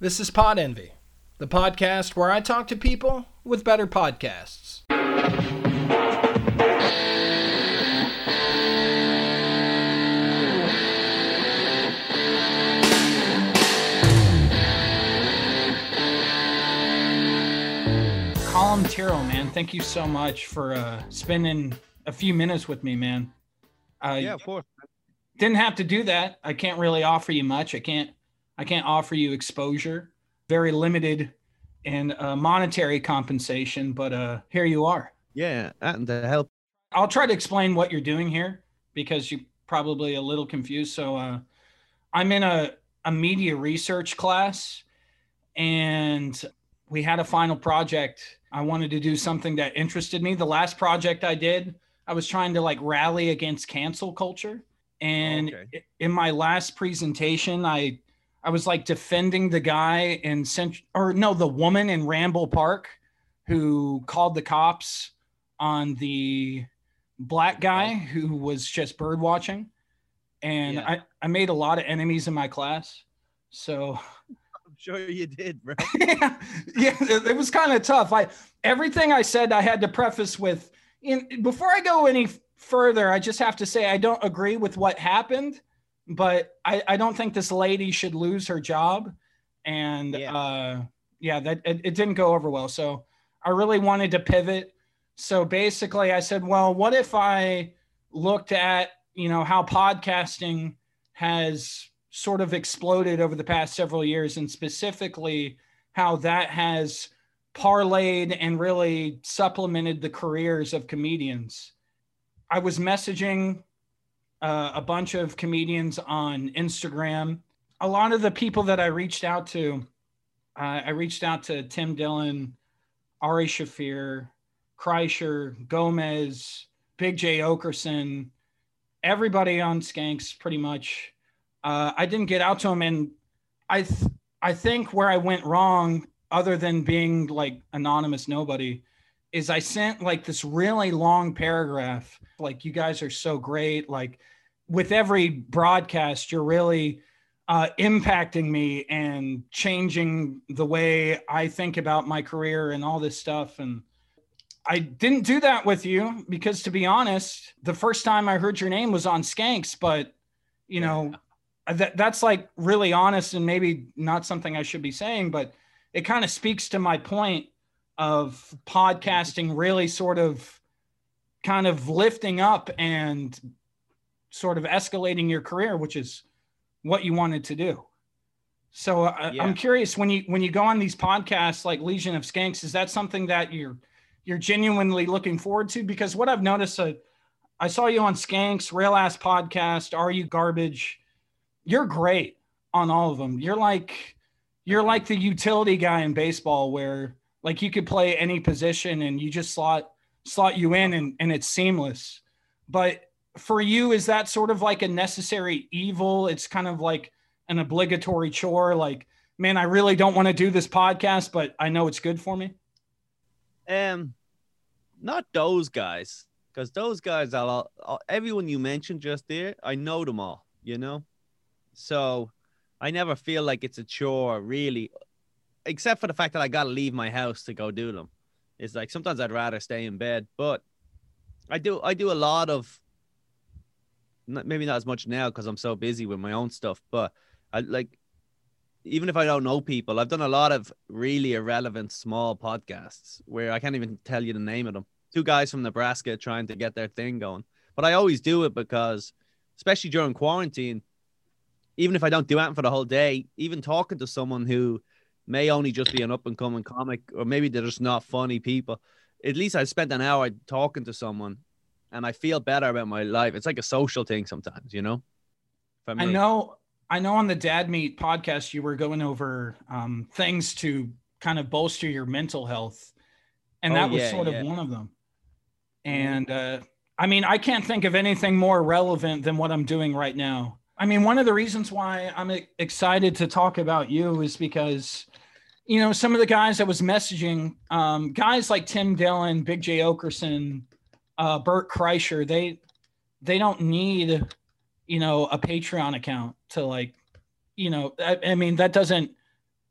This is Pod Envy, the podcast where I talk to people with better podcasts. Colum Tyrrell, man, thank you so much for spending a few minutes with me, man. Yeah, of course. Didn't have to do that. I can't really offer you much. I can't offer you exposure. Very limited in monetary compensation, but here you are. Yeah, and the help. I'll try to explain what you're doing here because you're probably a little confused. So I'm in a media research class, and we had a final project. I wanted to do something that interested me. The last project I did, I was trying to rally against cancel culture. And okay. In my last presentation, I was defending the guy the woman in Ramble Park who called the cops on the black guy who was just bird watching. And yeah. I made a lot of enemies in my class. So I'm sure you did, bro. yeah, it was kind of tough. Everything I said, I had to preface with, before I go any further, I just have to say, I don't agree with what happened. But I don't think this lady should lose her job. And it didn't go over well. So I really wanted to pivot. So basically I said, well, what if I looked at, how podcasting has sort of exploded over the past several years and specifically how that has parlayed and really supplemented the careers of comedians. I was messaging a bunch of comedians on Instagram. A lot of the people that I reached out to Tim Dillon, Ari Shafir, Kreischer, Gomez, Big Jay Oakerson, everybody on Skanks pretty much. I didn't get out to them, and I think where I went wrong, other than being anonymous nobody, is I sent this really long paragraph, you guys are so great. With every broadcast, you're really impacting me and changing the way I think about my career and all this stuff. And I didn't do that with you because, to be honest, the first time I heard your name was on Skanks, but that's really honest and maybe not something I should be saying, but it kind of speaks to my point of podcasting really sort of kind of lifting up and sort of escalating your career, which is what you wanted to do. So I'm curious, when you go on these podcasts like Legion of Skanks, is that something that you're genuinely looking forward to? Because what I've noticed, I saw you on Skanks, Real Ass Podcast, Are You Garbage? You're great on all of them. You're like the utility guy in baseball where you could play any position and you just slot you in and it's seamless. But for you, is that sort of a necessary evil? It's kind of an obligatory chore. Man, I really don't want to do this podcast, but I know it's good for me. Not those guys, because those guys, everyone you mentioned just there, I know them all, So I never feel like it's a chore really. Except for the fact that I got to leave my house to go do them. It's sometimes I'd rather stay in bed, but I do a lot of, maybe not as much now because I'm so busy with my own stuff, but even if I don't know people, I've done a lot of really irrelevant small podcasts where I can't even tell you the name of them. Two guys from Nebraska trying to get their thing going. But I always do it because, especially during quarantine, even if I don't do anything for the whole day, even talking to someone who may only just be an up-and-coming comic, or maybe they're just not funny people. At least I spent an hour talking to someone, and I feel better about my life. It's a social thing sometimes, I know on the DadMeet podcast, you were going over things to kind of bolster your mental health, and that was sort of one of them. And I can't think of anything more relevant than what I'm doing right now. One of the reasons why I'm excited to talk about you is because, some of the guys I was messaging, guys like Tim Dillon, Big Jay Oakerson, Bert Kreischer, they don't need, a Patreon account to that doesn't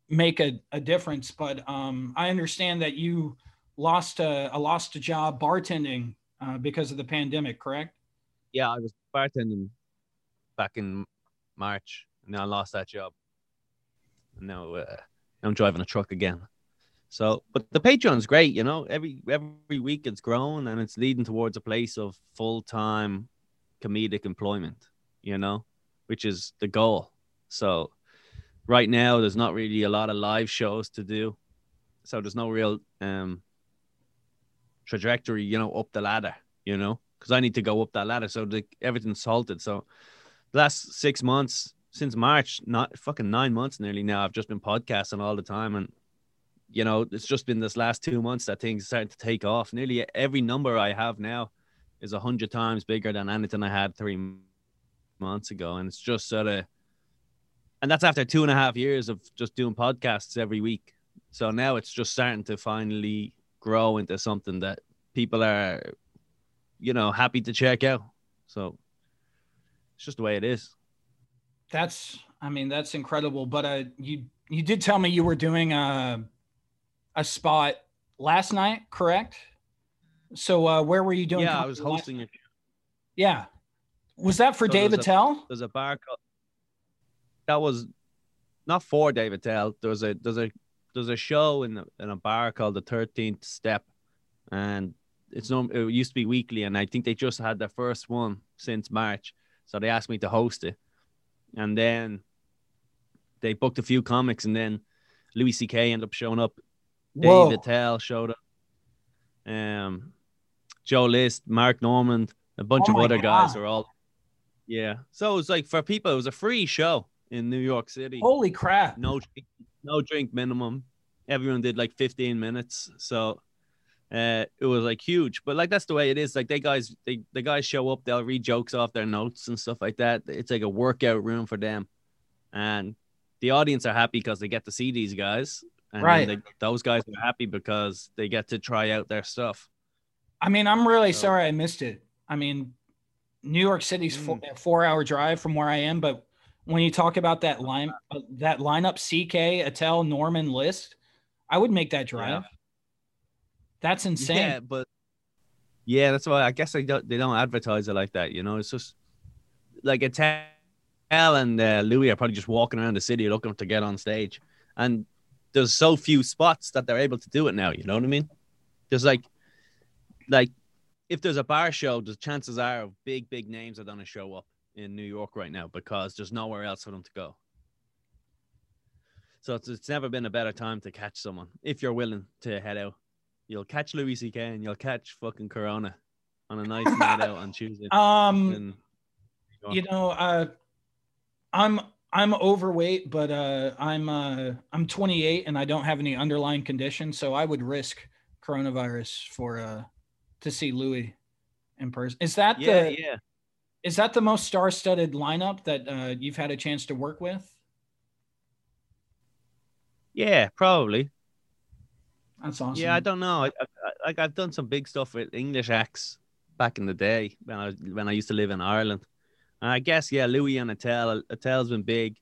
make a difference. But I understand that you lost a job bartending because of the pandemic, correct? Yeah, I was bartending back in March, and then I lost that job. And now I'm driving a truck again. So, but the Patreon's great, you know. Every week it's grown, and it's leading towards a place of full-time comedic employment, you know, which is the goal. So right now there's not really a lot of live shows to do. So there's no real trajectory, you know, up the ladder, you know, because I need to go up that ladder. So everything's halted. So the last 6 months since March, not fucking 9 months nearly now, I've just been podcasting all the time. And, you know, it's just been this last 2 months that things started to take off. Nearly every number I have now is 100 times bigger than anything I had 3 months ago. And it's just sort of, and that's after 2.5 years of just doing podcasts every week. So now it's just starting to finally grow into something that people are, you know, happy to check out. So it's just the way it is. That's, I mean, that's incredible. But you did tell me you were doing a spot last night, correct? So where were you doing? Yeah, I was hosting it. Yeah. Was that for Dave Attell? There's a bar called... That was not for Dave Attell. There's a show in a bar called the 13th Step, and it used to be weekly, and I think they just had their first one since March, so they asked me to host it, and then they booked a few comics, and then Louis C.K. ended up showing up. Whoa. Dave Attell showed up. Joe List, Mark Norman, a bunch of other guys are all. Yeah, so it was like for people, it was a free show in New York City. Holy crap! No drink minimum. Everyone did like 15 minutes, so it was like huge. But like that's the way it is. Like the guys show up, they'll read jokes off their notes and stuff like that. It's like a workout room for them, and the audience are happy because they get to see these guys. And right. Those guys are happy because they get to try out their stuff. I mean, I'm really sorry I missed it. I mean, New York City's a 4-hour drive from where I am. But when you talk about that lineup, CK, Attell, Norman, List, I would make that drive. Yeah. That's insane. Yeah, but yeah, that's why I guess they don't advertise it like that. You know, it's just like Attell and Louis are probably just walking around the city looking to get on stage. And there's so few spots that they're able to do it now. You know what I mean? There's like if there's a bar show, the chances are of big names are going to show up in New York right now because there's nowhere else for them to go. So it's never been a better time to catch someone. If you're willing to head out, you'll catch Louis C.K. and you'll catch fucking Corona on a nice night out on Tuesday. You know, I'm overweight, but I'm 28 and I don't have any underlying conditions, so I would risk coronavirus for to see Louis in person. Is that Is that the most star-studded lineup that you've had a chance to work with? Yeah, probably. That's awesome. Yeah, I don't know. I've done some big stuff with English acts back in the day when I used to live in Ireland. I guess, yeah, Louis and Attell's been big.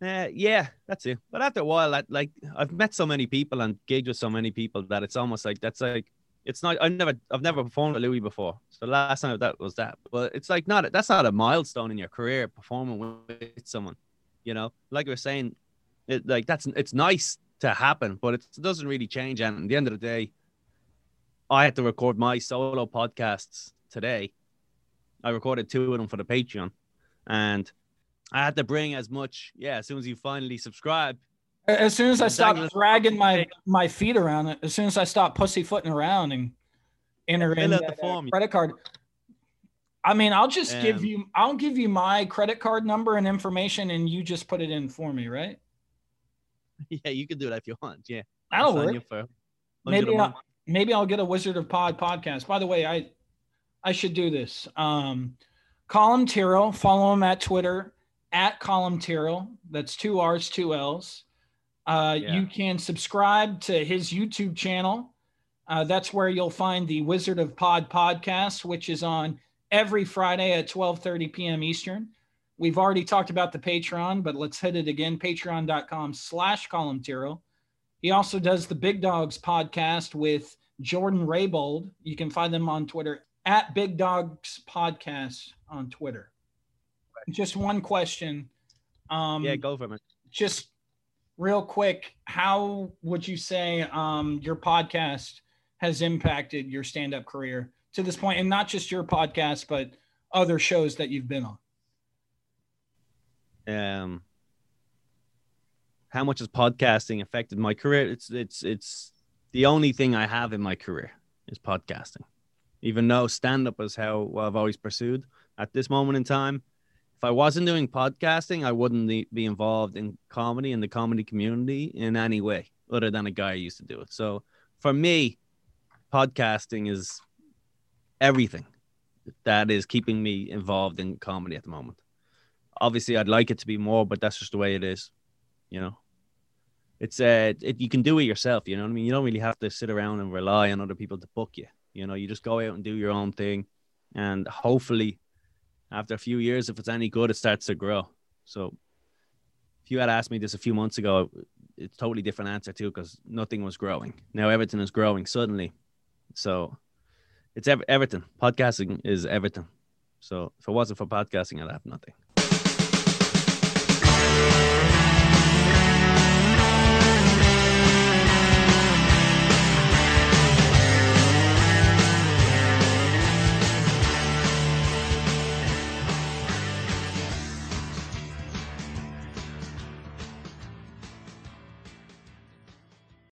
Yeah, that's it. But after a while, I've met so many people and gigged with so many people that it's almost like that's like it's not. I've never performed with Louis before. So last time that was that. But it's like that's not a milestone in your career performing with someone. You know, like we were saying, it's nice to happen, but it doesn't really change. And at the end of the day, I had to record my solo podcasts today. I recorded 2 of them for the Patreon, and I had to bring as much. Yeah, as soon as you finally subscribe. As soon as I stopped dragging my feet around, as soon as I stopped pussyfooting around and entering the form, credit card. I mean, I'll just give you my credit card number and information, and you just put it in for me, right? Yeah, you can do that if you want. Yeah, that'll work. Maybe I'll get a Wizard of Pod podcast. By the way, I should do this. Colum Tyrrell, follow him at Twitter, at Colum Tyrrell. That's 2 R's, 2 L's. You can subscribe to his YouTube channel. That's where you'll find the Wizard of Pod podcast, which is on every Friday at 12:30 p.m. Eastern. We've already talked about the Patreon, but let's hit it again. Patreon.com/Colum Tyrrell. He also does the Big Dogs podcast with Jordan Raybold. You can find them on Twitter at Big Dogs Podcast on Twitter. Just one question. Yeah, go for it. Just real quick, how would you say your podcast has impacted your stand-up career to this point? And not just your podcast, but other shows that you've been on. How much has podcasting affected my career? It's the only thing I have in my career is podcasting. Even though stand-up is how I've always pursued at this moment in time, if I wasn't doing podcasting, I wouldn't be involved in comedy and the comedy community in any way other than a guy who used to do it. So for me, podcasting is everything that is keeping me involved in comedy at the moment. Obviously, I'd like it to be more, but that's just the way it is. You know, it's you can do it yourself. You know what I mean? You don't really have to sit around and rely on other people to book you. You know, you just go out and do your own thing. And hopefully, after a few years, if it's any good, it starts to grow. So if you had asked me this a few months ago, it's a totally different answer too, because nothing was growing. Now everything is growing suddenly. So it's everything. Podcasting is everything. So if it wasn't for podcasting, I'd have nothing.